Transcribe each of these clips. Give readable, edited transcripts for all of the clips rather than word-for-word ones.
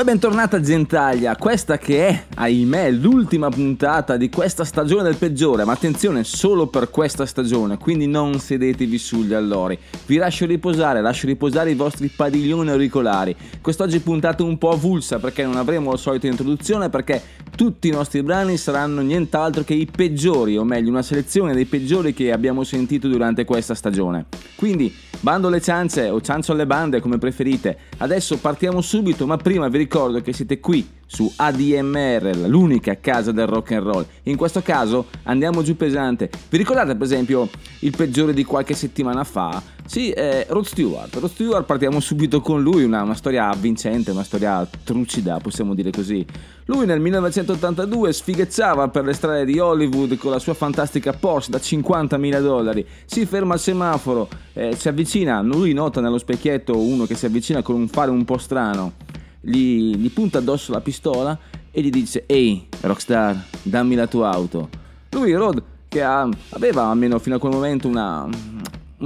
E bentornata Gentaglia, questa che è, ahimè, l'ultima puntata di questa stagione del peggiore, ma attenzione, solo per questa stagione, quindi non sedetevi sugli allori, vi lascio riposare i vostri padiglioni auricolari. Quest'oggi puntata un po' avulsa perché non avremo la solita introduzione, perché tutti i nostri brani saranno nient'altro che i peggiori, o meglio una selezione dei peggiori che abbiamo sentito durante questa stagione. Quindi bando alle ciance o ciancio alle bande, come preferite, adesso partiamo subito, ma prima vi ricordo che siete qui su ADMR, l'unica casa del rock and roll. In questo caso andiamo giù pesante. Vi ricordate per esempio il peggiore di qualche settimana fa? Sì, Rod Stewart. Rod Stewart, partiamo subito con lui, una storia avvincente, una storia trucida, possiamo dire così. Lui nel 1982 sfighecciava per le strade di Hollywood con la sua fantastica Porsche da $50,000. Si ferma al semaforo, si avvicina, lui nota nello specchietto uno che si avvicina con un fare un po' strano. Gli punta addosso la pistola e gli dice: ehi rockstar, dammi la tua auto. Lui, Rod, che aveva almeno fino a quel momento un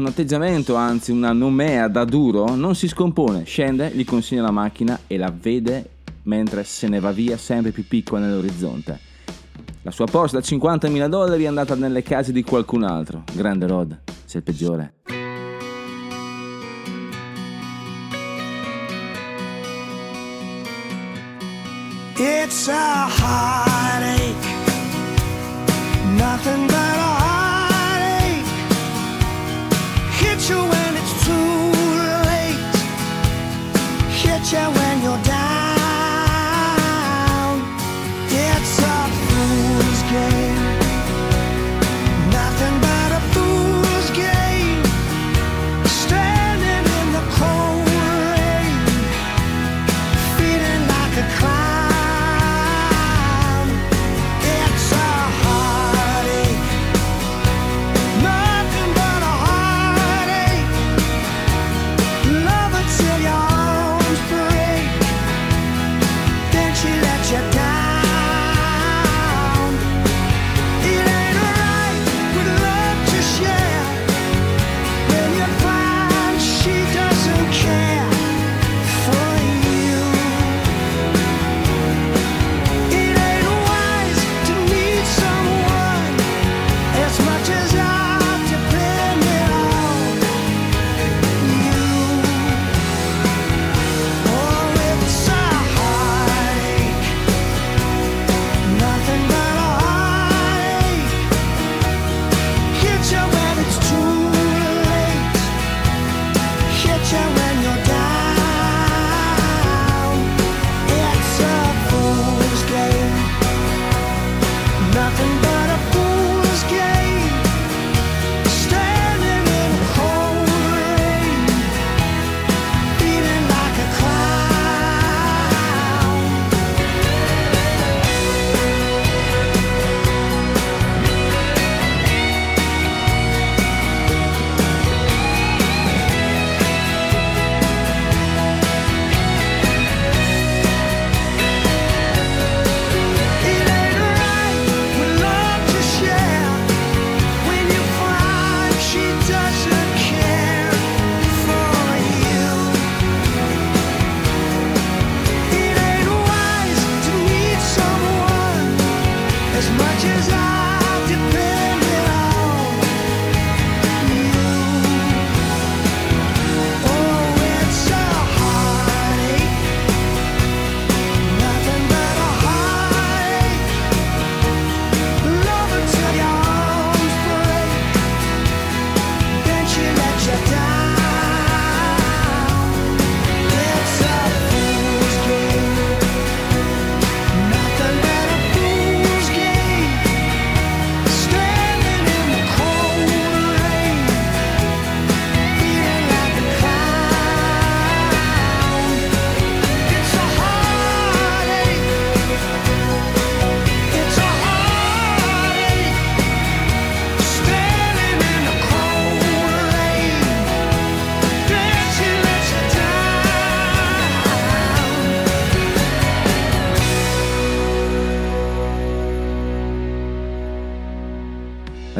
atteggiamento, anzi una nomea da duro, non si scompone, scende, gli consegna la macchina e la vede mentre se ne va via sempre più piccola nell'orizzonte. La sua Porsche da $50,000 è andata nelle case di qualcun altro. Grande Rod, sei il peggiore. It's a heartache, nothing but a heartache. Hit you when it's too late, hit you when you're down. It's a fool's game, nothing but a fool's game. Standing in the cold rain, feeling like a clown.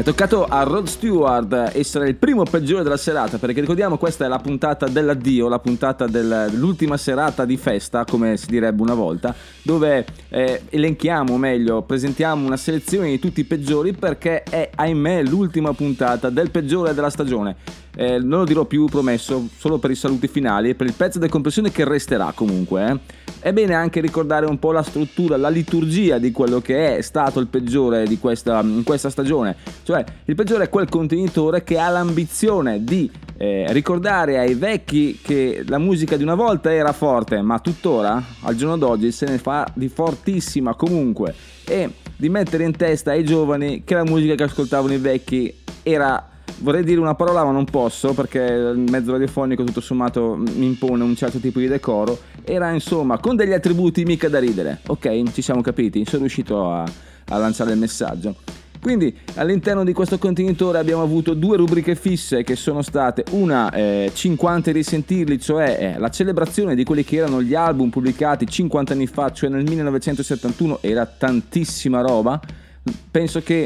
È toccato a Rod Stewart essere il primo peggiore della serata, perché ricordiamo questa è la puntata dell'addio, la puntata dell'ultima serata di festa, come si direbbe una volta, dove elenchiamo, o meglio presentiamo una selezione di tutti i peggiori, perché è, ahimè, l'ultima puntata del peggiore della stagione. Non lo dirò più, promesso, solo per i saluti finali e per il pezzo di compressione che resterà comunque, È bene anche ricordare un po' la struttura, la liturgia di quello che è stato il peggiore di questa stagione. Cioè, il peggiore è quel contenitore che ha l'ambizione di ricordare ai vecchi che la musica di una volta era forte, ma tuttora, al giorno d'oggi, se ne fa di fortissima comunque, e di mettere in testa ai giovani che la musica che ascoltavano i vecchi era... Vorrei dire una parola ma non posso, perché il mezzo radiofonico tutto sommato mi impone un certo tipo di decoro. Era, insomma, con degli attributi mica da ridere. Ok, ci siamo capiti, sono riuscito a lanciare il messaggio. Quindi all'interno di questo contenitore abbiamo avuto due rubriche fisse, che sono state una 50 e risentirli, cioè la celebrazione di quelli che erano gli album pubblicati 50 anni fa, cioè nel 1971. Era tantissima roba. Penso che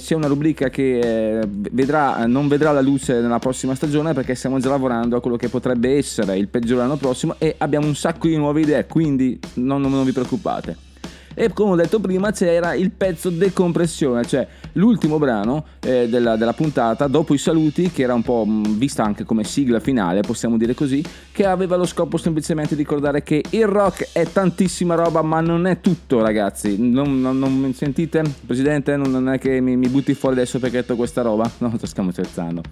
sia una rubrica che non vedrà la luce nella prossima stagione, perché stiamo già lavorando a quello che potrebbe essere il peggiore l'anno prossimo e abbiamo un sacco di nuove idee, quindi non vi preoccupate. E come ho detto prima, c'era il pezzo decompressione, cioè l'ultimo brano della puntata dopo i saluti, che era un po' vista anche come sigla finale, possiamo dire così, che aveva lo scopo semplicemente di ricordare che il rock è tantissima roba, ma non è tutto, ragazzi. Non sentite, presidente, non è che mi butti fuori adesso perché ho detto questa roba, no, stiamo scherzando.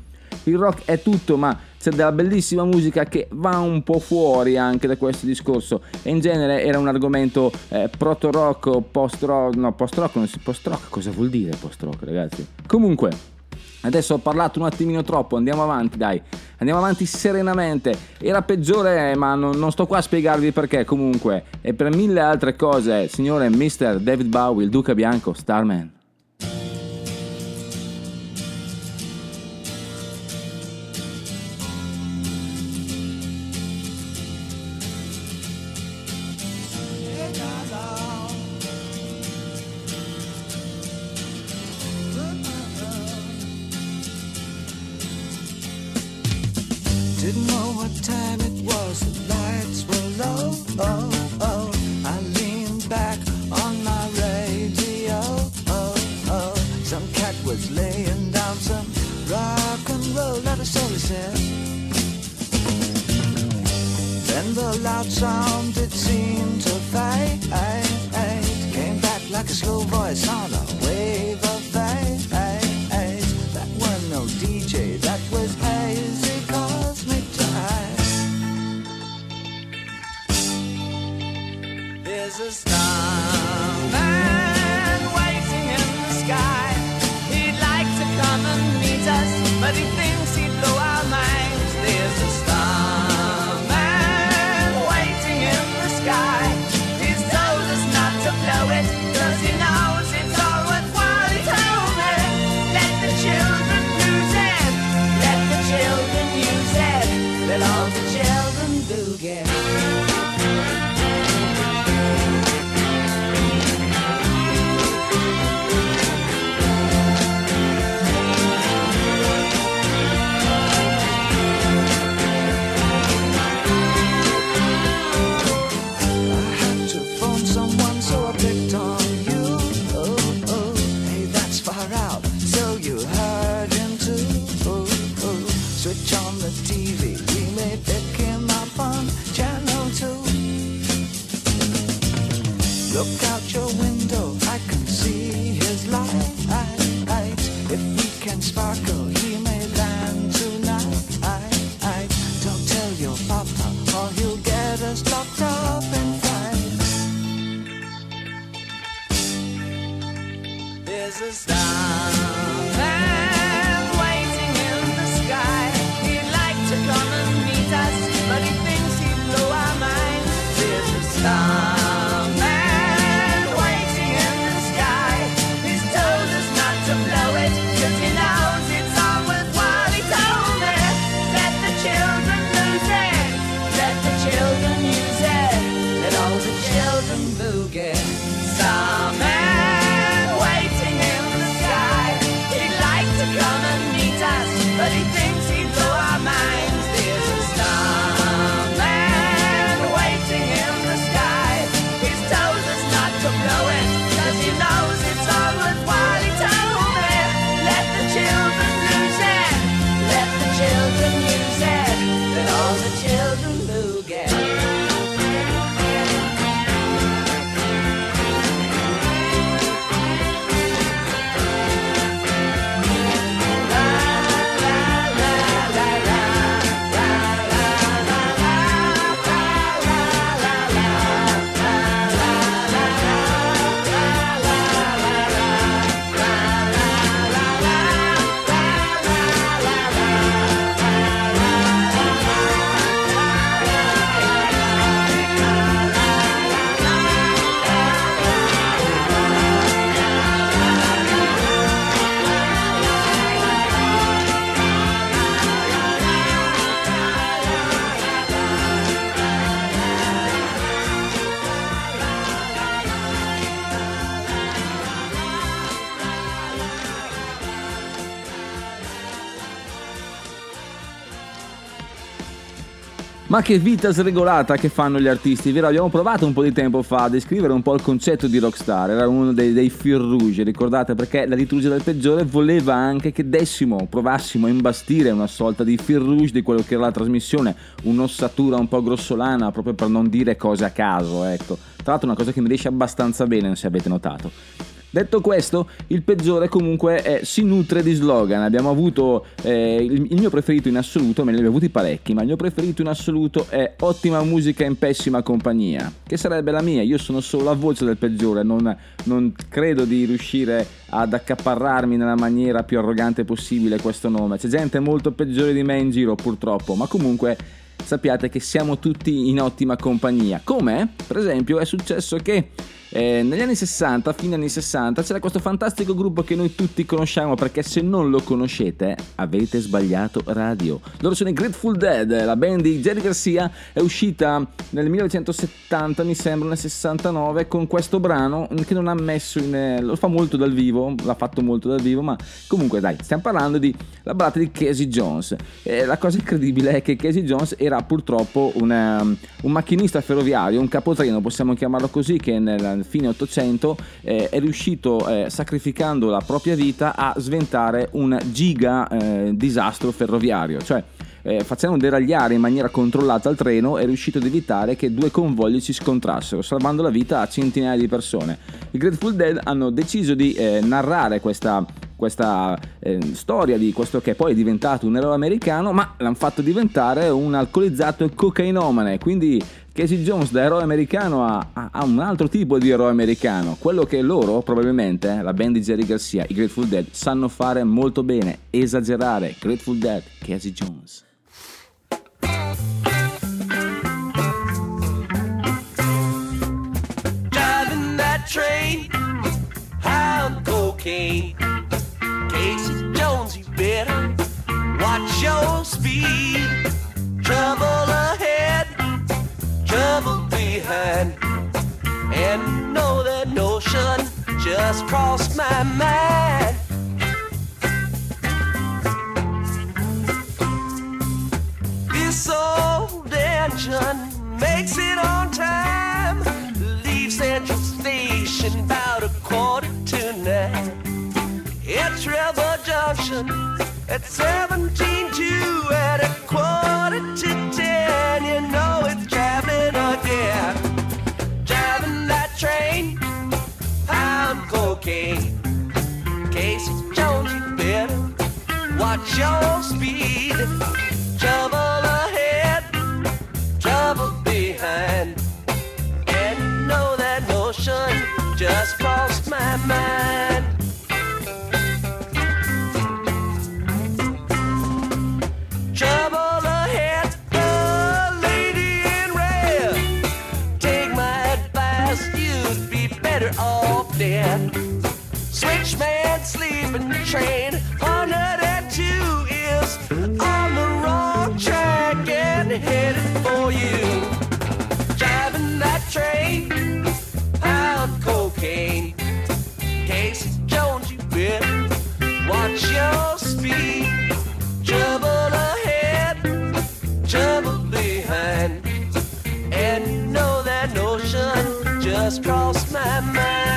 Il rock è tutto, ma c'è della bellissima musica che va un po' fuori anche da questo discorso. E in genere era un argomento proto-rock, post-rock, no, post-rock non si... Post-rock cosa vuol dire post-rock, ragazzi? Comunque, adesso ho parlato un attimino troppo, andiamo avanti, dai. Andiamo avanti serenamente. Era peggiore, ma non sto qua a spiegarvi perché, comunque. E per mille altre cose, signore Mr. David Bowie, il Duca Bianco, Starman. Starman waiting in the sky. He'd like Ma che vita sregolata che fanno gli artisti, vero? Abbiamo provato un po' di tempo fa a descrivere un po' il concetto di rockstar, era uno dei fil rouge, ricordate, perché la liturgia del peggiore voleva anche che dessimo, provassimo a imbastire una sorta di fil rouge di quello che era la trasmissione, un'ossatura un po' grossolana, proprio per non dire cose a caso, ecco. Tra l'altro una cosa che mi riesce abbastanza bene, se avete notato. Detto questo, il peggiore comunque si nutre di slogan. Abbiamo avuto il mio preferito in assoluto, me ne abbiamo avuti parecchi, ma il mio preferito in assoluto è Ottima musica in pessima compagnia, che sarebbe la mia. Io sono solo la voce del peggiore, non credo di riuscire ad accaparrarmi nella maniera più arrogante possibile questo nome. C'è gente molto peggiore di me in giro, purtroppo, ma comunque sappiate che siamo tutti in ottima compagnia. Come? Per esempio è successo che negli anni 60, fine anni 60, c'era questo fantastico gruppo che noi tutti conosciamo, perché se non lo conoscete avete sbagliato radio. Loro sono i Grateful Dead, la band di Jerry Garcia, è uscita nel 1970, mi sembra, nel 69, con questo brano che non ha messo in... lo fa molto dal vivo, l'ha fatto molto dal vivo, ma comunque dai, stiamo parlando di la ballata di Casey Jones. La cosa incredibile è che Casey Jones era purtroppo un macchinista ferroviario, un capotreno, possiamo chiamarlo così, che nella fine 800 è riuscito, sacrificando la propria vita, a sventare un giga disastro ferroviario, cioè facendo deragliare in maniera controllata il treno, è riuscito ad evitare che due convogli si scontrassero, salvando la vita a centinaia di persone. I Grateful Dead hanno deciso di narrare questa storia di questo che poi è diventato un eroe americano, ma l'hanno fatto diventare un alcolizzato e cocainomane. Quindi Casey Jones, da eroe americano a un altro tipo di eroe americano, quello che loro probabilmente, la band di Jerry Garcia, i Grateful Dead, sanno fare molto bene: esagerare. Grateful Dead, Casey Jones. Driving that train, high on cocaine. Casey Jones, you better watch your speed. Trouble ahead, trouble behind. And you know that notion just crossed my mind. This old engine makes it on time. Leaves Central Station about 8:45. It's Rebel Junction at 17:02, at 9:45, you know it's traveling again. Driving that train, I'm cocaine. Casey Jones, you better watch your speed. Trouble ahead, trouble behind. And you know that notion just crossed my mind. Switchman sleeping train 102 is on the wrong track and headed for you. Driving that train, pound cocaine. Casey Jones, you better watch your speed. Trouble ahead, trouble behind. And you know that notion just crossed my mind.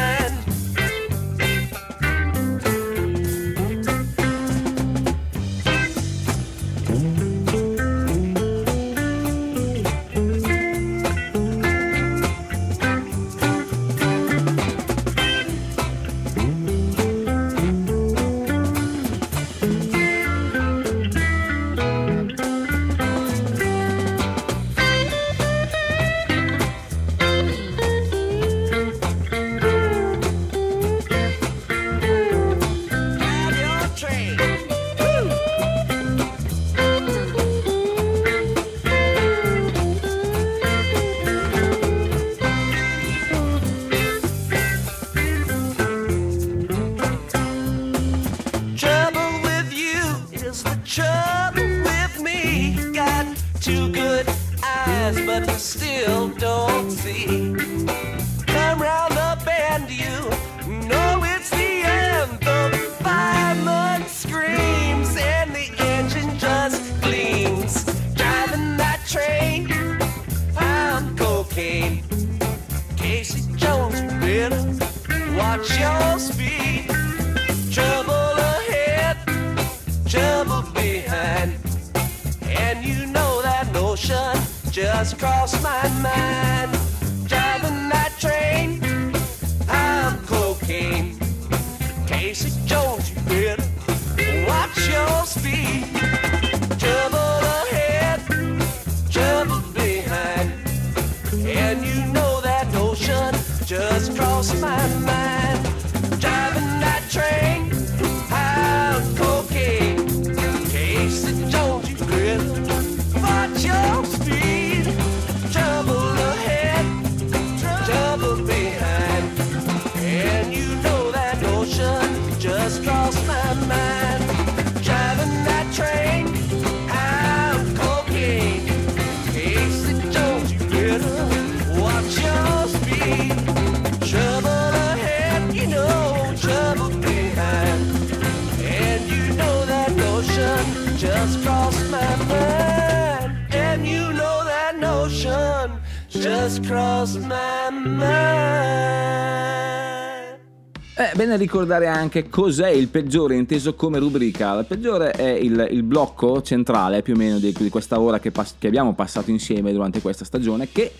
sinners, watch your speed. Trouble ahead, trouble behind. And you know that notion just crossed my mind. Driving that train, high on cocaine. Casey Jones, you better watch your speed. Trouble ahead, trouble behind. And you know that notion just crossed my mind. Driving that train, high on cocaine. Casey Jones, you better watch your speed. Trouble ahead, trouble behind. And you know that notion just crossed my mind. Driving that train, high on cocaine. Casey Jones, you better watch your speed. Trouble ahead, you know, trouble behind. And you know that notion just crossed my mind. And you know that notion just crossed my mind. È bene ricordare anche cos'è il peggiore inteso come rubrica. Il peggiore è il blocco centrale più o meno di questa ora che abbiamo passato insieme durante questa stagione, che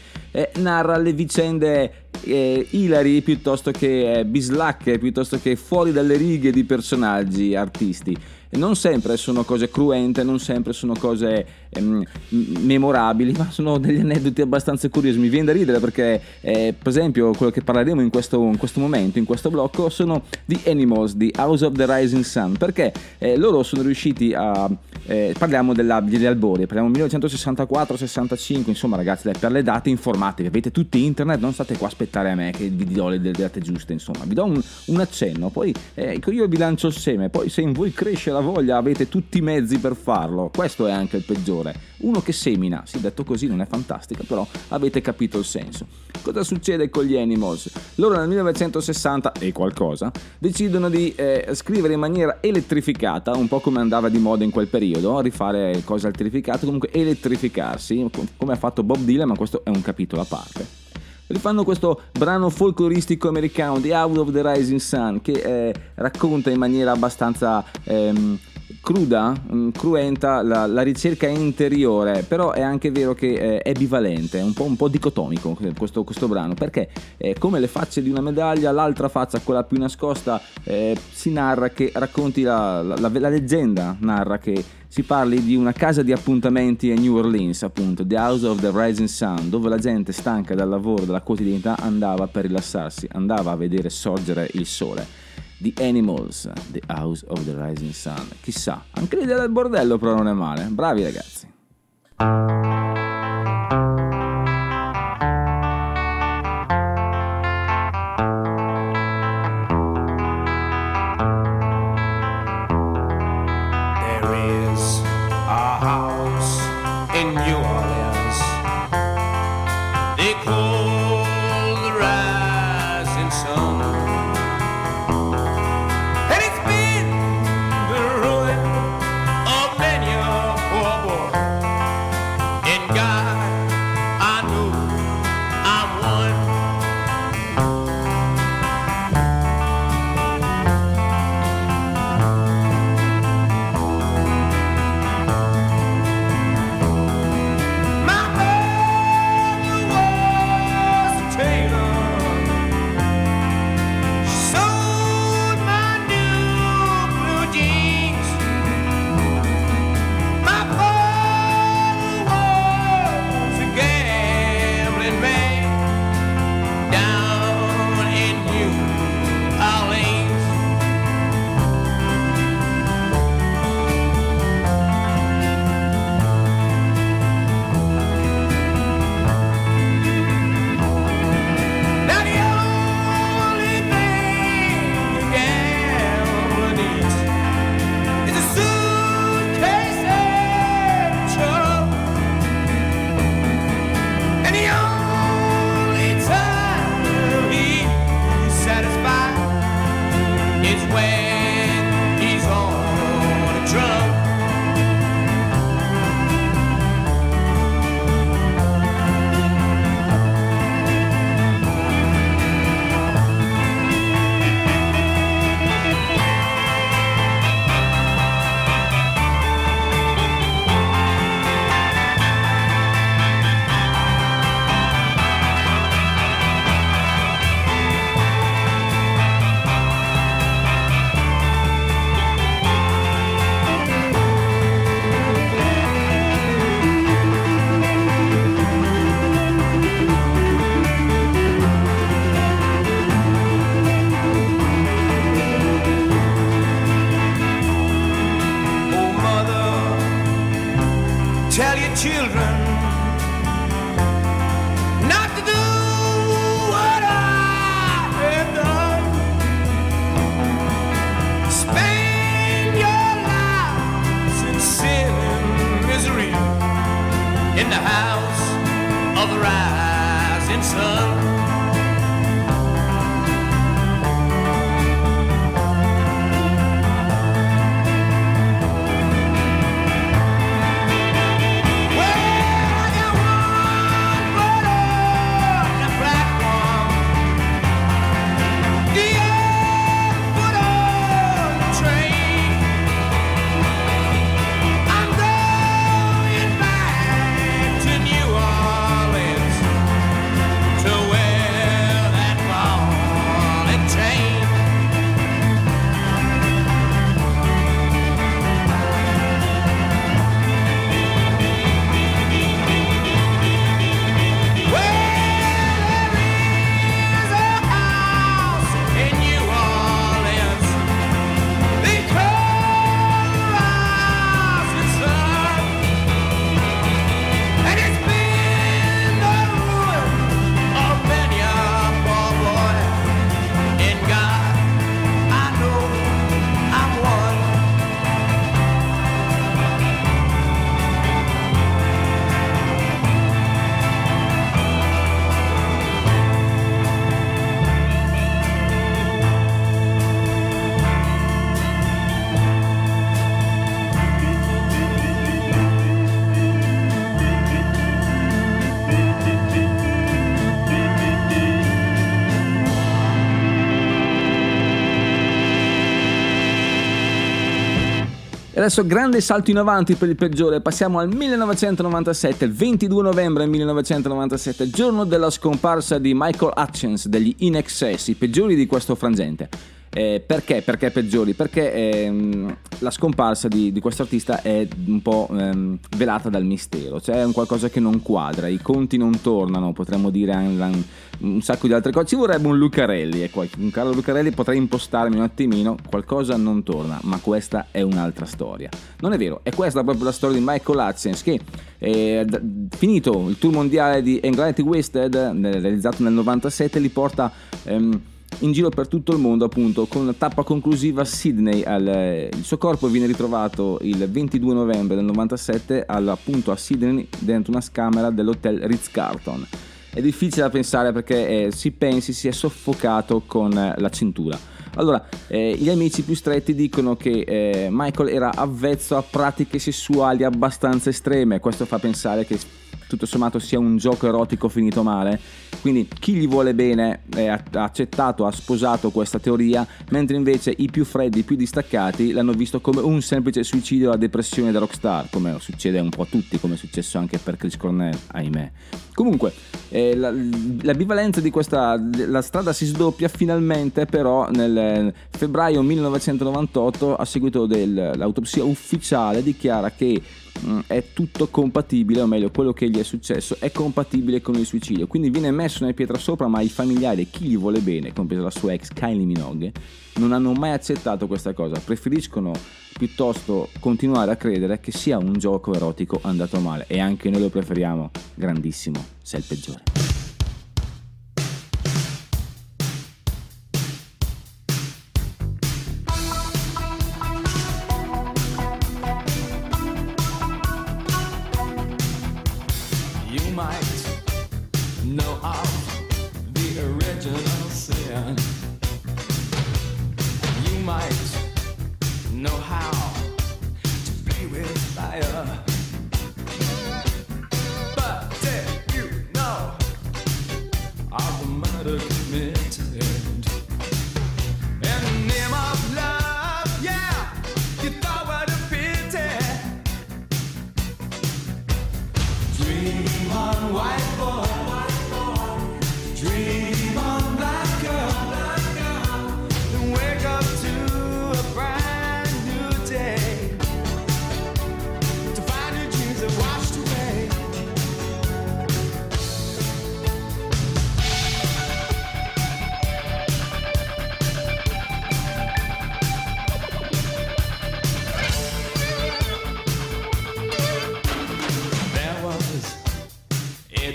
narra le vicende ilari piuttosto che bislacche, piuttosto che fuori dalle righe di personaggi, artisti. Non sempre sono cose cruente, non sempre sono cose memorabili, ma sono degli aneddoti abbastanza curiosi. Mi viene da ridere perché per esempio quello che parleremo in questo momento, in questo blocco, sono The Animals di House of the Rising Sun, perché loro sono riusciti a parliamo degli albori, parliamo 1964-65, insomma ragazzi dai, per le date informatevi, avete tutti internet, non state qua a aspettare a me che vi do le date giuste, insomma vi do un accenno, poi io vi lancio il seme, poi se in voi cresce la voglia avete tutti i mezzi per farlo. Questo è anche il peggiore, uno che semina, sì, detto così non è fantastica, però avete capito il senso. Cosa succede con gli Animals? Loro nel 1960 e qualcosa decidono di scrivere in maniera elettrificata, un po' come andava di moda in quel periodo, rifare cose elettrificate, comunque elettrificarsi come ha fatto Bob Dylan, ma questo è un capitolo a parte. Rifanno questo brano folcloristico americano di Out of the Rising Sun che racconta in maniera abbastanza cruda, cruenta la ricerca interiore, però è anche vero che è bivalente, è un po' dicotomico questo brano, perché come le facce di una medaglia, l'altra faccia, quella più nascosta, si narra che racconti la leggenda, narra che si parli di una casa di appuntamenti a New Orleans, appunto, The House of the Rising Sun, dove la gente stanca dal lavoro, dalla quotidianità, andava per rilassarsi, andava a vedere sorgere il sole. The Animals, The House of the Rising Sun. Chissà, anche l'idea del bordello però non è male. Bravi ragazzi. There is a house in New Orleans. They call the rising sun. E adesso grande salto in avanti per il peggiore, passiamo al 1997, il 22 novembre 1997, giorno della scomparsa di Michael Hutchence degli INXS, i peggiori di questo frangente. Perché? Perché peggiori? Perché la scomparsa di questo artista è un po' velata dal mistero, c'è un qualcosa che non quadra, i conti non tornano, potremmo dire un sacco di altre cose, ci vorrebbe un Lucarelli, ecco, un Carlo Lucarelli potrei impostarmi un attimino, qualcosa non torna, ma questa è un'altra storia. Non è vero, è questa proprio la storia di Michael Hutchence che finito il tour mondiale di Elegantly Wasted, realizzato nel 97, li porta in giro per tutto il mondo, appunto, con una tappa conclusiva a Sydney. Il suo corpo viene ritrovato il 22 novembre del 97 appunto a Sydney, dentro una camera dell'hotel Ritz-Carlton. È difficile da pensare perché si pensi si è soffocato con la cintura. Allora, gli amici più stretti dicono che Michael era avvezzo a pratiche sessuali abbastanza estreme. Questo fa pensare che tutto sommato sia un gioco erotico finito male, quindi chi gli vuole bene ha accettato, ha sposato questa teoria, mentre invece i più freddi, i più distaccati l'hanno visto come un semplice suicidio alla depressione da rockstar, come succede un po' a tutti, come è successo anche per Chris Cornell, ahimè. Comunque la bivalenza di questa, la strada si sdoppia finalmente però nel febbraio 1998 a seguito dell'autopsia ufficiale dichiara che è tutto compatibile, o meglio quello che gli è successo è compatibile con il suicidio, quindi viene messo una pietra sopra, ma i familiari, chi gli vuole bene, compresa la sua ex Kylie Minogue, non hanno mai accettato questa cosa, preferiscono piuttosto continuare a credere che sia un gioco erotico andato male, e anche noi lo preferiamo. Grandissimo, sei il peggiore.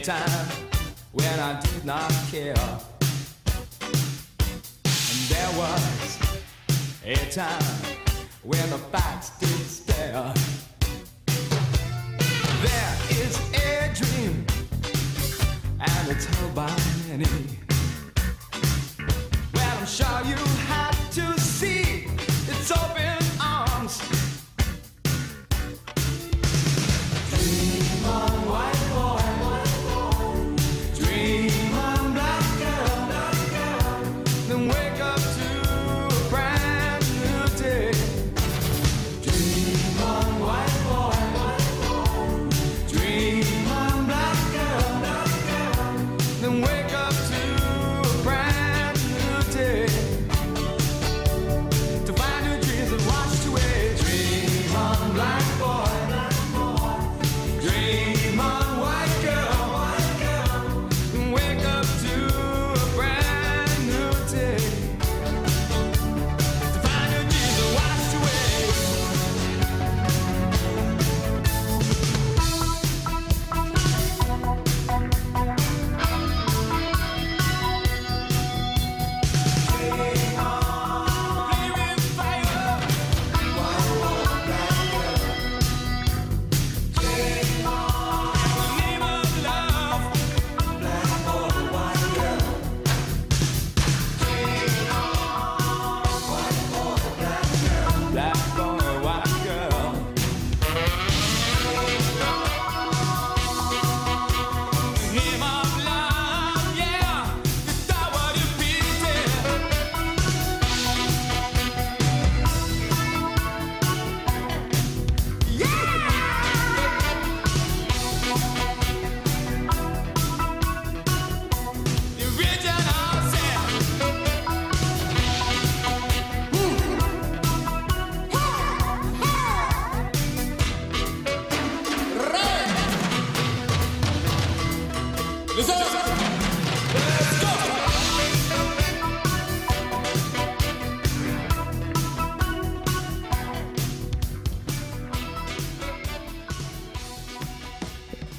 Time when I did not care, and there was a time when the facts did stare. There is a dream, and it's held by many. Well, I'm sure you had to see its open arms. Dream on white. Wake up to a brand new day.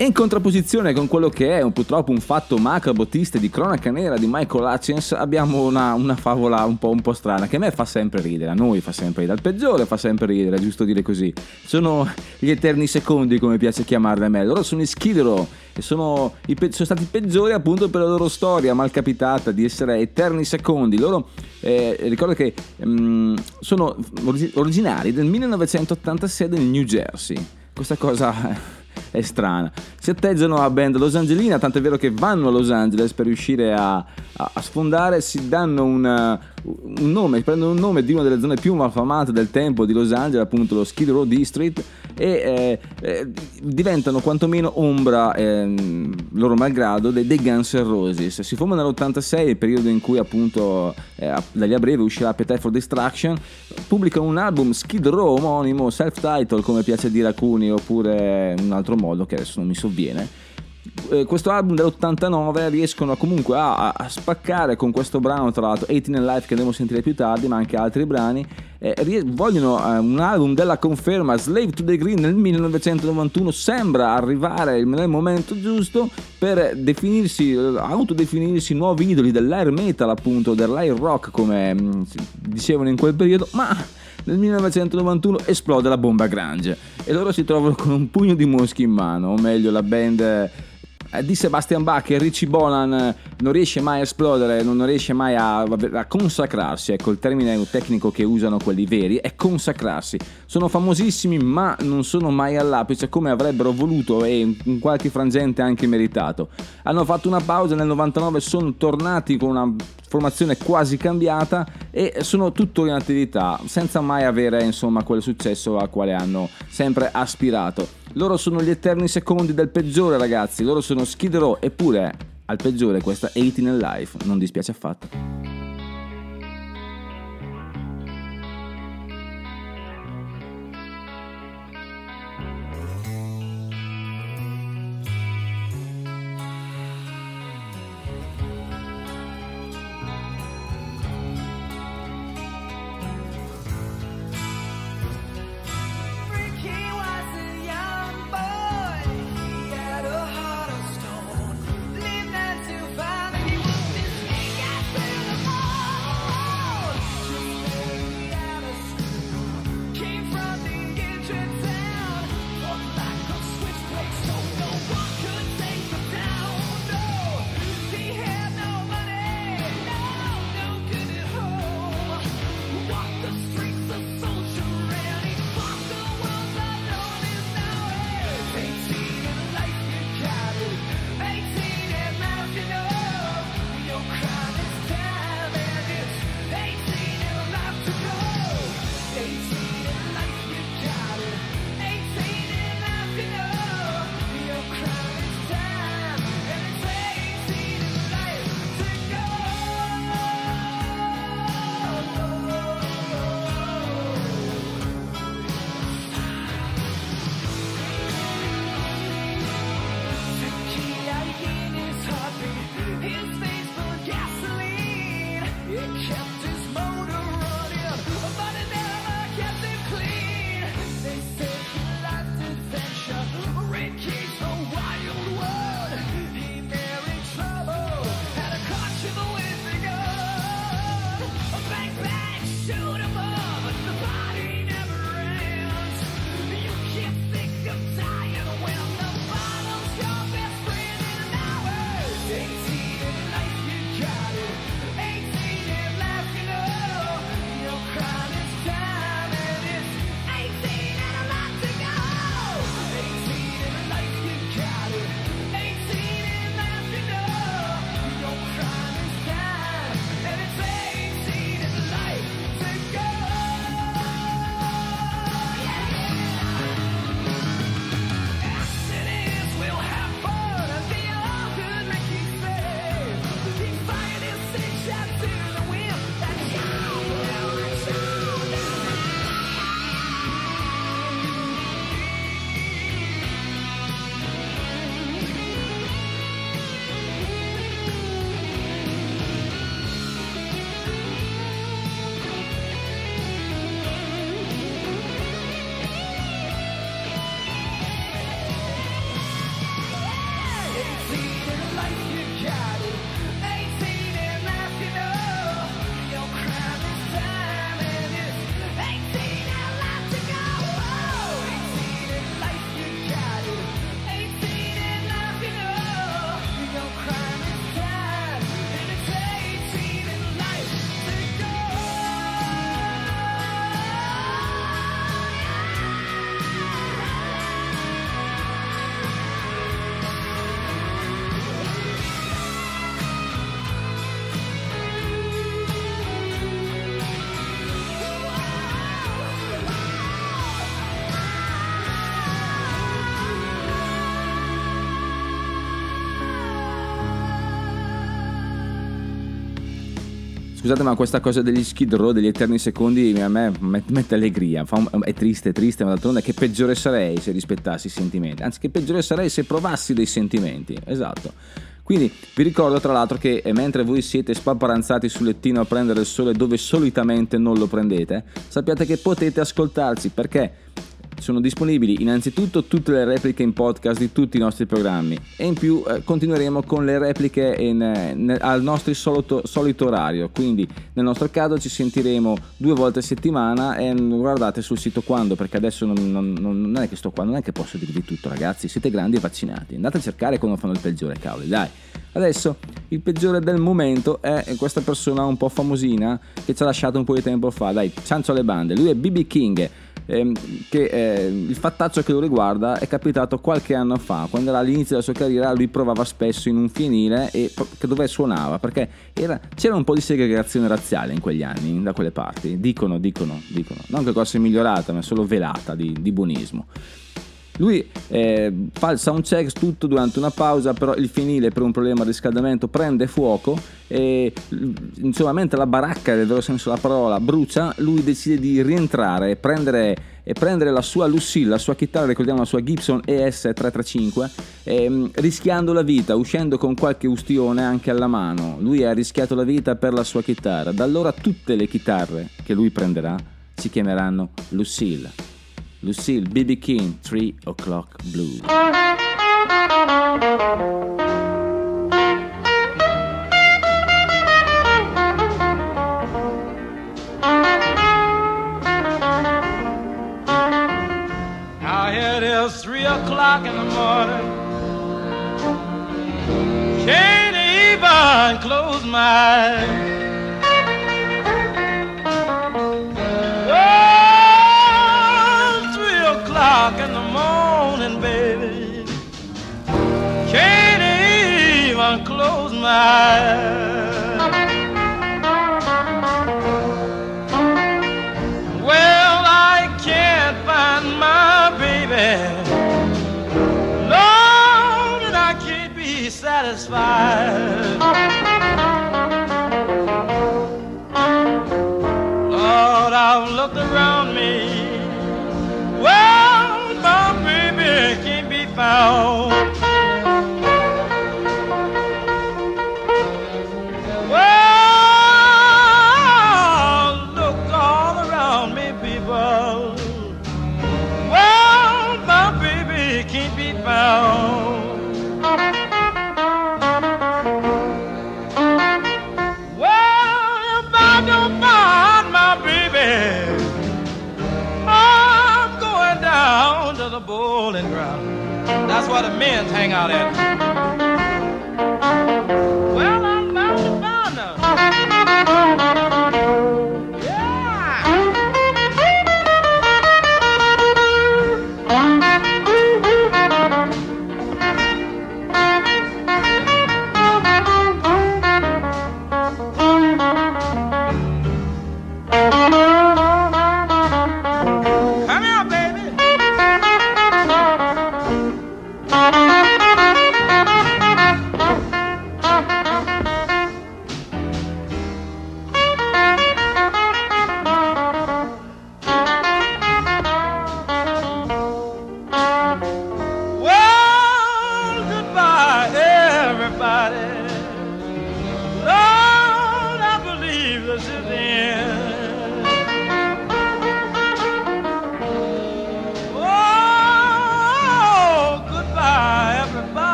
E in contrapposizione con quello che è purtroppo un fatto macabro, triste, di cronaca nera di Michael Hutchence, abbiamo una favola un po' strana, che a me fa sempre ridere, a noi fa sempre ridere, al peggiore fa sempre ridere, è giusto dire così. Sono gli eterni secondi, come piace chiamarli a me. Loro sono i Skid Row e sono stati peggiori appunto per la loro storia malcapitata di essere eterni secondi. Loro ricordo che sono originari del 1986 del New Jersey. Questa cosa è strana. Si atteggiano a band losangelina, tant'è vero che vanno a Los Angeles per riuscire a sfondare. Si danno un nome, prendono un nome di una delle zone più malfamate del tempo di Los Angeles, appunto lo Skid Row District, e diventano quantomeno ombra, loro malgrado, dei Guns N' Roses. Si formano nell'86, il periodo in cui appunto dagli a breve uscirà Appetite For Destruction. Pubblicano un album Skid Row omonimo, self-title come piace dire a alcuni, oppure un altro modo che adesso non mi sovviene. Questo album dell'89 riescono comunque a spaccare con questo brano, tra l'altro 18 in Life, che andremo a sentire più tardi, ma anche altri brani. Vogliono un album della conferma. Slave to the Grind nel 1991 sembra arrivare nel momento giusto per autodefinirsi nuovi idoli dell'air metal, appunto dell'air rock come dicevano in quel periodo, ma nel 1991 esplode la bomba grunge e loro si trovano con un pugno di mosche in mano, o meglio la band di Sebastian Bach e Richie Bolan non riesce mai a esplodere, non riesce mai a consacrarsi. Ecco, il termine tecnico che usano quelli veri è consacrarsi. Sono famosissimi ma non sono mai all'apice come avrebbero voluto e in qualche frangente anche meritato. Hanno fatto una pausa nel 99, sono tornati con una formazione quasi cambiata e sono tuttora in attività, senza mai avere insomma quel successo a quale hanno sempre aspirato. Loro sono gli eterni secondi del peggiore, ragazzi. Loro sono Skid Row, eppure al peggiore questa 18 in Life non dispiace affatto. Scusate, ma questa cosa degli Skid Row, degli eterni secondi, a me mette allegria. È triste, ma d'altronde che peggiore sarei se rispettassi i sentimenti. Anzi, che peggiore sarei se provassi dei sentimenti. Esatto. Quindi vi ricordo tra l'altro che mentre voi siete spaparanzati sul lettino a prendere il sole dove solitamente non lo prendete, sappiate che potete ascoltarci, perché sono disponibili innanzitutto tutte le repliche in podcast di tutti i nostri programmi, e in più continueremo con le repliche al nostro solito orario. Quindi nel nostro caso ci sentiremo 2 volte a settimana, e guardate sul sito quando, perché adesso non è che sto qua, non è che posso dirvi tutto, ragazzi, siete grandi e vaccinati, andate a cercare quando fanno il peggiore, cavoli, dai. Adesso il peggiore del momento è questa persona un po' famosina che ci ha lasciato un po' di tempo fa, dai, ciancio alle bande, lui è BB King, che il fattaccio che lo riguarda è capitato qualche anno fa, quando era all'inizio della sua carriera. Lui provava spesso in un fienile che dove suonava, perché c'era un po' di segregazione razziale in quegli anni, da quelle parti, dicono, non che cosa sia migliorata, ma solo velata di buonismo. Lui fa il soundcheck tutto durante una pausa, però il fienile per un problema di riscaldamento prende fuoco e, insomma, mentre la baracca, nel vero senso della parola, brucia, lui decide di rientrare e prendere la sua Lucille, la sua chitarra, ricordiamo la sua Gibson ES-335, rischiando la vita, uscendo con qualche ustione anche alla mano. Lui ha rischiato la vita per la sua chitarra. Da allora tutte le chitarre che lui prenderà si chiameranno Lucille. Lucille, BB King, 3 O'Clock Blues. Now it is 3 o'clock in the morning. Can't even close my eyes. In the morning, baby, can't even close my eyes. Well, I can't find my baby, Lord, and I can't be satisfied. Lord, I've looked around me. Well, look all around me, people. Well, my baby can't be found. Well, if I don't find my baby, I'm going down to the bowling ground. That's where the men hang out at. Well, I'm bound to find her. Yeah. Come here, baby.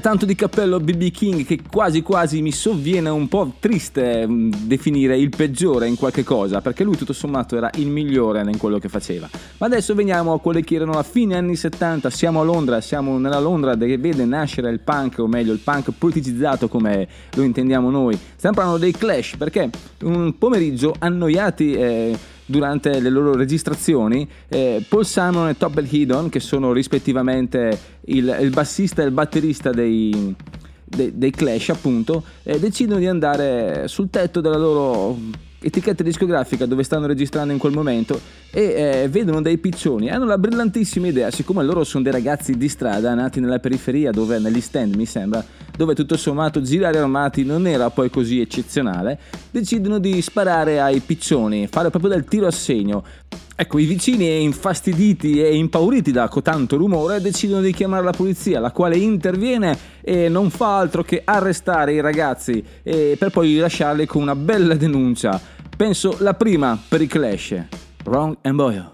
Tanto di cappello BB King che quasi mi sovviene un po' triste definire il peggiore in qualche cosa, perché lui tutto sommato era il migliore in quello che faceva. Ma adesso veniamo a quelle che erano a fine anni 70, siamo a Londra, siamo nella Londra che vede nascere il punk, o meglio il punk politicizzato come lo intendiamo noi. Stiamo parlando dei Clash, perché un pomeriggio annoiati durante le loro registrazioni, Paul Simon e Topper Headon, che sono rispettivamente il bassista e il batterista dei Clash, appunto, decidono di andare sul tetto della loro etichetta discografica dove stanno registrando in quel momento e vedono dei piccioni. Hanno la brillantissima idea, siccome loro sono dei ragazzi di strada nati nella periferia, dove negli stand, mi sembra, dove tutto sommato girare armati non era poi così eccezionale, decidono di sparare ai piccioni, fare proprio del tiro a segno. Ecco, i vicini, infastiditi e impauriti da cotanto rumore, decidono di chiamare la polizia, la quale interviene e non fa altro che arrestare i ragazzi, e per poi lasciarli con una bella denuncia. Penso la prima per i Clash, Wrong and Boyo.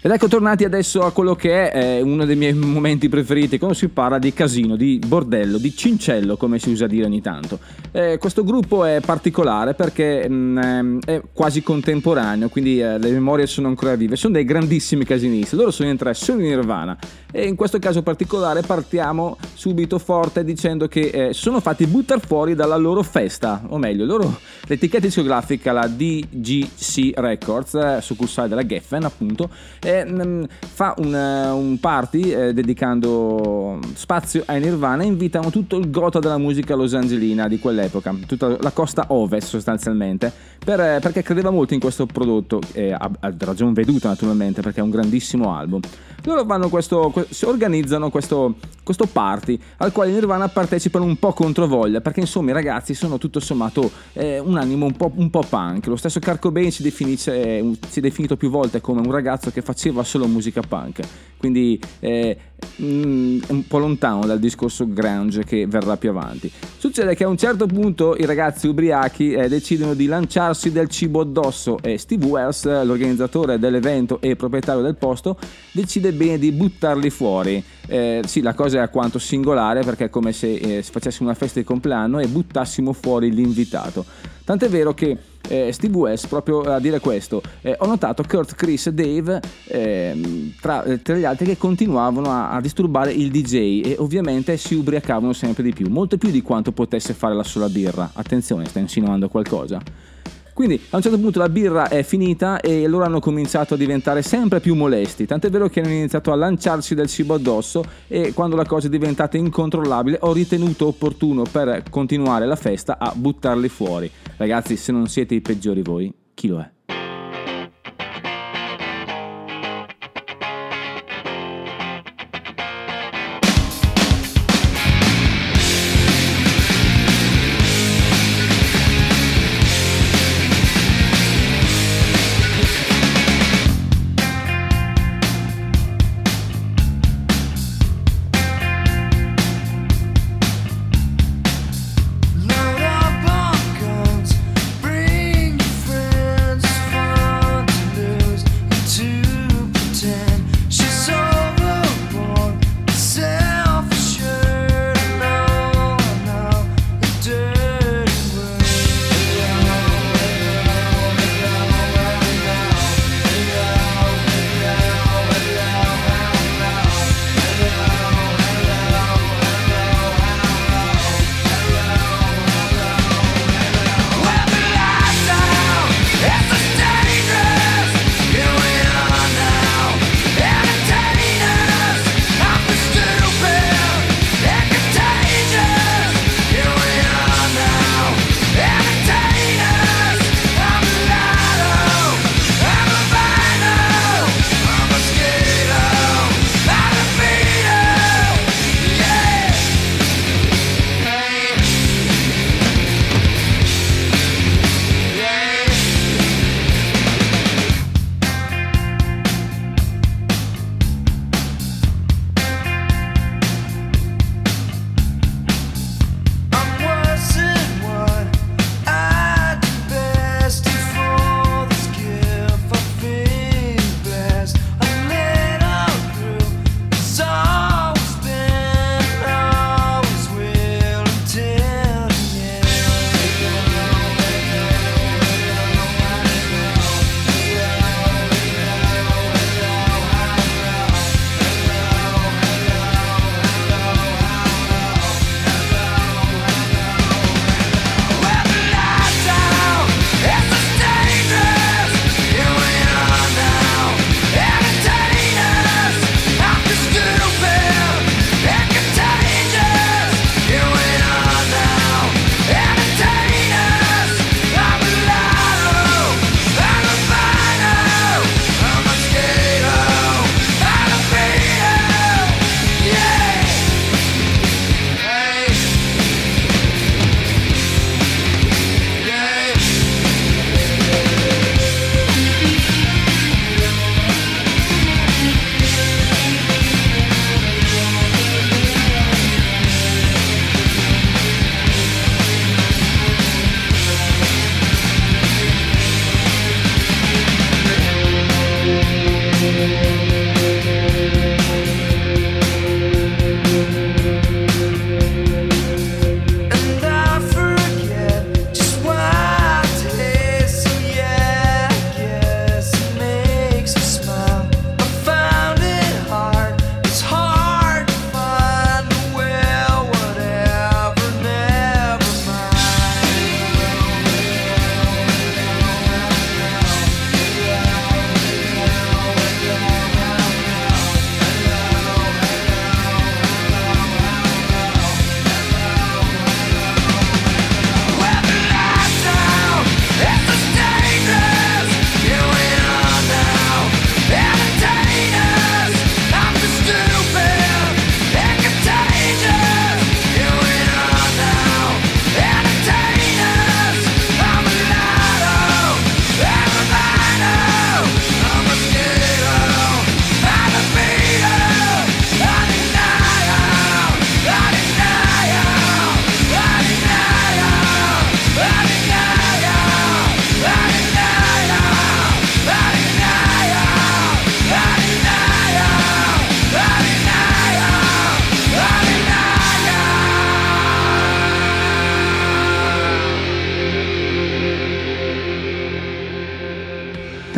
Ed ecco tornati adesso a quello che è uno dei miei momenti preferiti quando si parla di casino, di bordello, di cincello, come si usa dire ogni tanto. Questo gruppo è particolare perché è quasi contemporaneo, quindi le memorie sono ancora vive. Sono dei grandissimi casinisti, loro sono in tre, sono in Nirvana. E in questo caso particolare partiamo subito forte dicendo che sono fatti buttare fuori dalla loro festa, o meglio, l'etichetta discografica, la DGC Records, succursale della Geffen appunto, fa un party dedicando spazio ai Nirvana e invitano tutto il gotha della musica losangelina di quell'epoca, tutta la costa ovest sostanzialmente, perché credeva molto in questo prodotto, a ragion veduta naturalmente, perché è un grandissimo album. Loro organizzano questo party al quale Nirvana partecipano un po' controvoglia, perché insomma i ragazzi sono tutto sommato un animo un po' punk. Lo stesso Kurt Cobain si è definito più volte come un ragazzo che faceva va solo musica punk, quindi un po' lontano dal discorso grunge che verrà più avanti. Succede che a un certo punto i ragazzi ubriachi decidono di lanciarsi del cibo addosso e Steve Wells, l'organizzatore dell'evento e proprietario del posto, decide bene di buttarli fuori. Sì, la cosa è alquanto singolare perché è come se facessimo una festa di compleanno e buttassimo fuori l'invitato. Tant'è vero che Steve West, proprio a dire questo, ho notato Kurt, Chris e Dave tra gli altri che continuavano a disturbare il DJ e ovviamente si ubriacavano sempre di più, molto più di quanto potesse fare la sola birra. Attenzione, sta insinuando qualcosa. Quindi a un certo punto la birra è finita e loro hanno cominciato a diventare sempre più molesti, tant'è vero che hanno iniziato a lanciarsi del cibo addosso e quando la cosa è diventata incontrollabile ho ritenuto opportuno, per continuare la festa, a buttarli fuori. Ragazzi, se non siete i peggiori voi, chi lo è?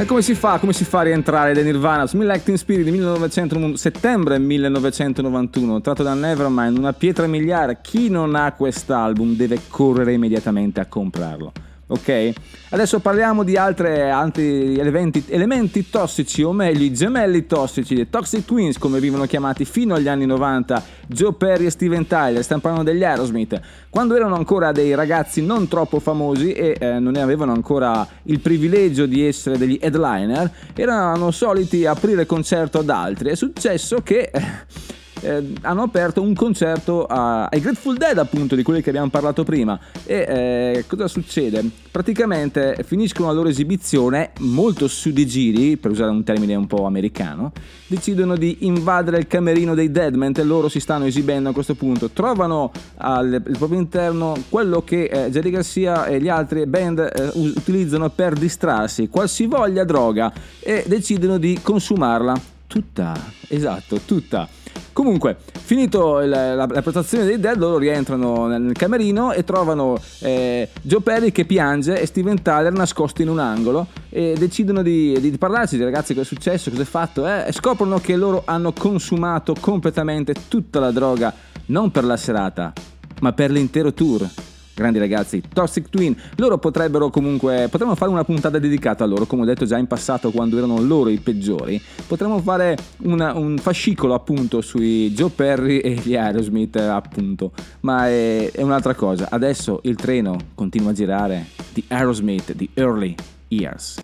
E come si fa a rientrare dai Nirvana? Smell Acting Spirit di settembre 1991, tratto da Nevermind, una pietra miliare. Chi non ha quest'album deve correre immediatamente a comprarlo. Ok? Adesso parliamo di altri elementi tossici, o meglio i gemelli tossici, le Toxic Twins come venivano chiamati fino agli anni 90, Joe Perry e Steven Tyler, stampavano degli Aerosmith quando erano ancora dei ragazzi non troppo famosi e non ne avevano ancora il privilegio di essere degli headliner, erano soliti aprire concerto ad altri. È successo che... hanno aperto un concerto ai Grateful Dead, appunto, di quelli che abbiamo parlato prima. E cosa succede? Praticamente finiscono la loro esibizione molto su di giri, per usare un termine un po' americano. Decidono di invadere il camerino dei Dead mentre loro si stanno esibendo. A questo punto trovano al proprio interno quello che Jerry Garcia e gli altri band utilizzano per distrarsi, qualsivoglia droga, e decidono di consumarla tutta. Comunque, finito la prestazione dei Dead, loro rientrano nel camerino e trovano Joe Perry che piange e Steven Tyler nascosto in un angolo, e decidono di parlarci, di ragazzi cosa è successo, cosa è fatto, e scoprono che loro hanno consumato completamente tutta la droga, non per la serata ma per l'intero tour. Grandi ragazzi, Toxic Twin, loro potremmo fare una puntata dedicata a loro, come ho detto già in passato quando erano loro i peggiori. Potremmo fare un fascicolo appunto sui Joe Perry e gli Aerosmith appunto, ma è un'altra cosa. Adesso il treno continua a girare di Aerosmith, di Early Years.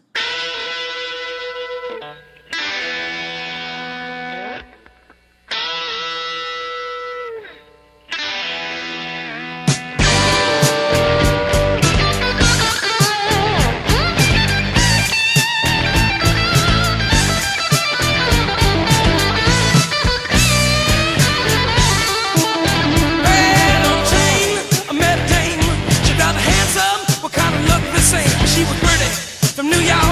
New York.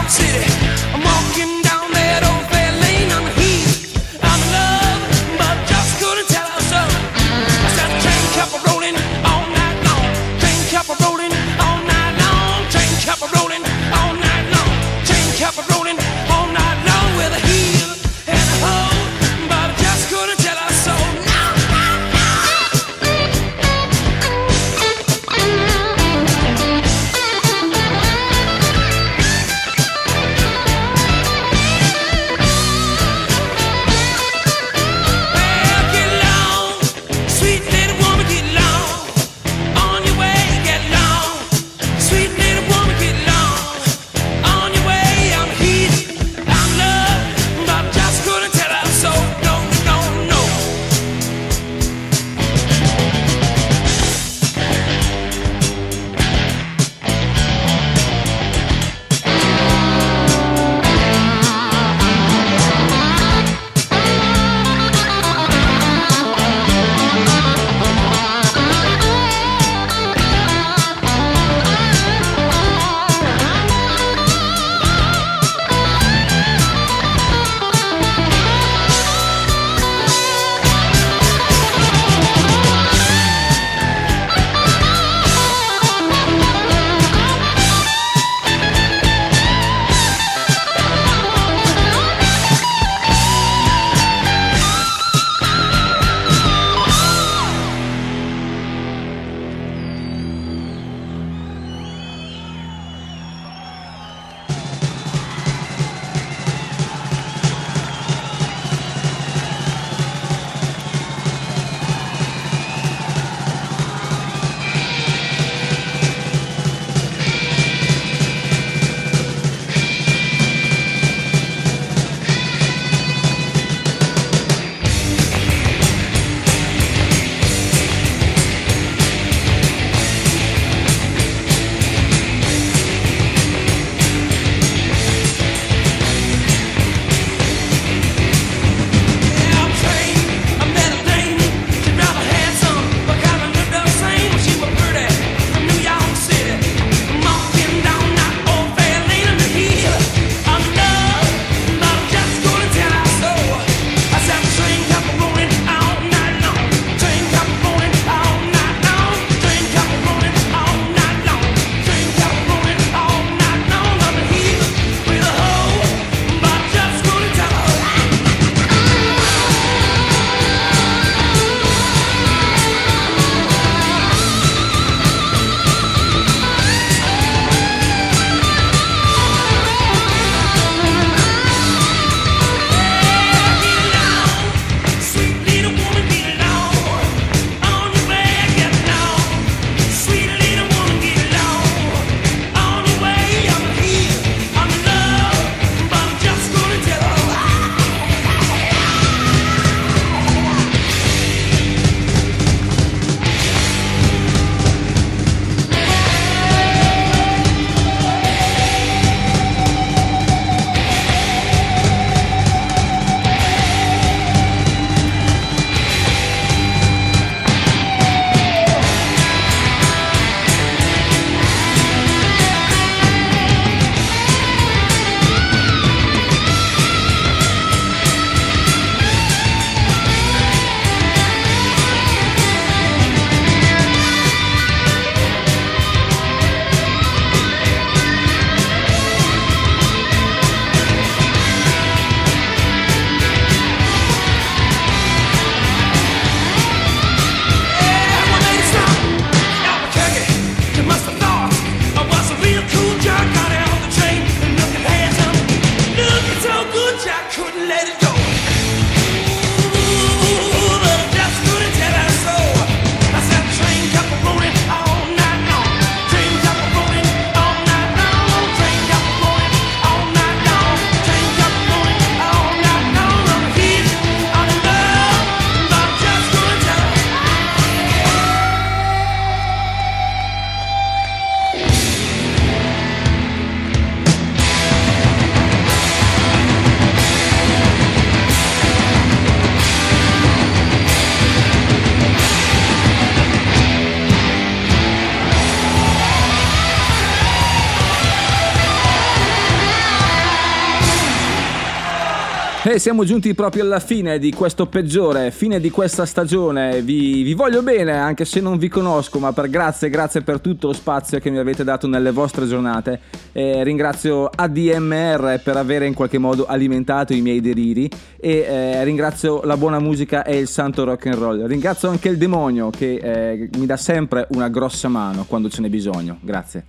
E siamo giunti proprio alla fine di questo peggiore, fine di questa stagione. Vi voglio bene anche se non vi conosco, ma per grazie per tutto lo spazio che mi avete dato nelle vostre giornate. Ringrazio ADMR per avere in qualche modo alimentato i miei deliri e ringrazio la buona musica e il santo rock and roll. Ringrazio anche il demonio che mi dà sempre una grossa mano quando ce n'è bisogno. Grazie.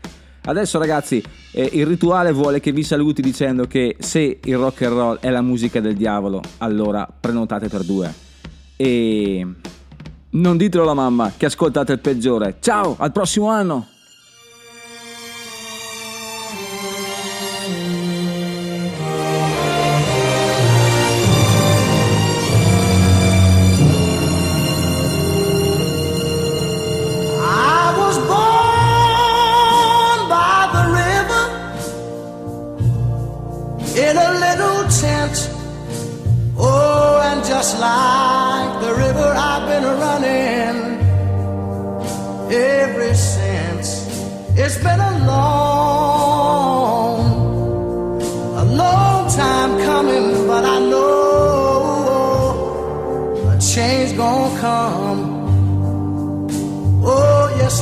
Adesso ragazzi, il rituale vuole che vi saluti dicendo che se il rock and roll è la musica del diavolo, allora prenotate per due. E non ditelo alla mamma che ascoltate il peggiore. Ciao, al prossimo anno! Just like the river I've been running ever since. It's been a long time coming, but I know a change gonna come. Oh, yes